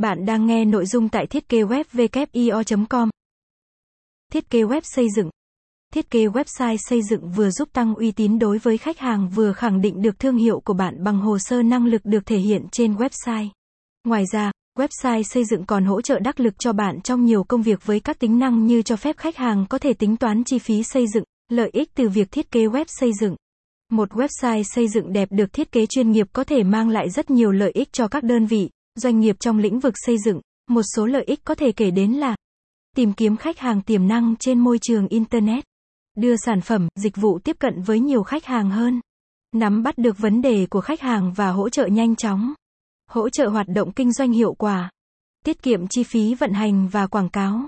Bạn đang nghe nội dung tại thiết kế web wio.com. Thiết kế web xây dựng. Thiết kế website xây dựng vừa giúp tăng uy tín đối với khách hàng, vừa khẳng định được thương hiệu của bạn bằng hồ sơ năng lực được thể hiện trên website. Ngoài ra, website xây dựng còn hỗ trợ đắc lực cho bạn trong nhiều công việc với các tính năng như cho phép khách hàng có thể tính toán chi phí xây dựng, lợi ích từ việc thiết kế web xây dựng. Một website xây dựng đẹp được thiết kế chuyên nghiệp có thể mang lại rất nhiều lợi ích cho các đơn vị, doanh nghiệp trong lĩnh vực xây dựng. Một số lợi ích có thể kể đến là tìm kiếm khách hàng tiềm năng trên môi trường Internet, đưa sản phẩm, dịch vụ tiếp cận với nhiều khách hàng hơn, nắm bắt được vấn đề của khách hàng và hỗ trợ nhanh chóng, hỗ trợ hoạt động kinh doanh hiệu quả, tiết kiệm chi phí vận hành và quảng cáo,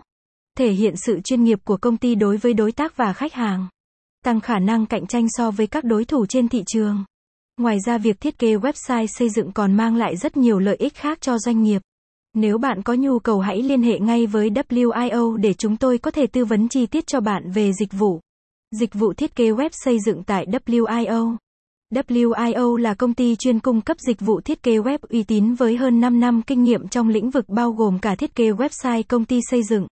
thể hiện sự chuyên nghiệp của công ty đối với đối tác và khách hàng, tăng khả năng cạnh tranh so với các đối thủ trên thị trường. Ngoài ra, việc thiết kế website xây dựng còn mang lại rất nhiều lợi ích khác cho doanh nghiệp. Nếu bạn có nhu cầu, hãy liên hệ ngay với WIO để chúng tôi có thể tư vấn chi tiết cho bạn về dịch vụ thiết kế web xây dựng tại WIO. WIO là công ty chuyên cung cấp dịch vụ thiết kế web uy tín với hơn 5 năm kinh nghiệm trong lĩnh vực bao gồm cả thiết kế website, công ty xây dựng.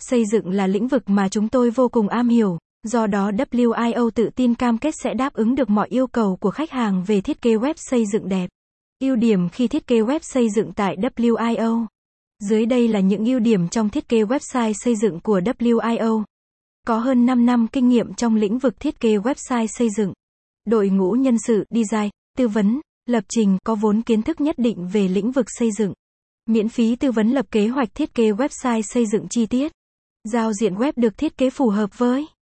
Xây dựng là lĩnh vực mà chúng tôi vô cùng am hiểu, do đó WIO tự tin cam kết sẽ đáp ứng được mọi yêu cầu của khách hàng về thiết kế web xây dựng đẹp. Ưu điểm khi thiết kế web xây dựng tại WIO. Dưới đây là những ưu điểm trong thiết kế website xây dựng của WIO. Có hơn 5 năm kinh nghiệm trong lĩnh vực thiết kế website xây dựng. Đội ngũ nhân sự, design, tư vấn, lập trình có vốn kiến thức nhất định về lĩnh vực xây dựng. Miễn phí tư vấn lập kế hoạch thiết kế website xây dựng chi tiết. Giao diện web được thiết kế phù hợp với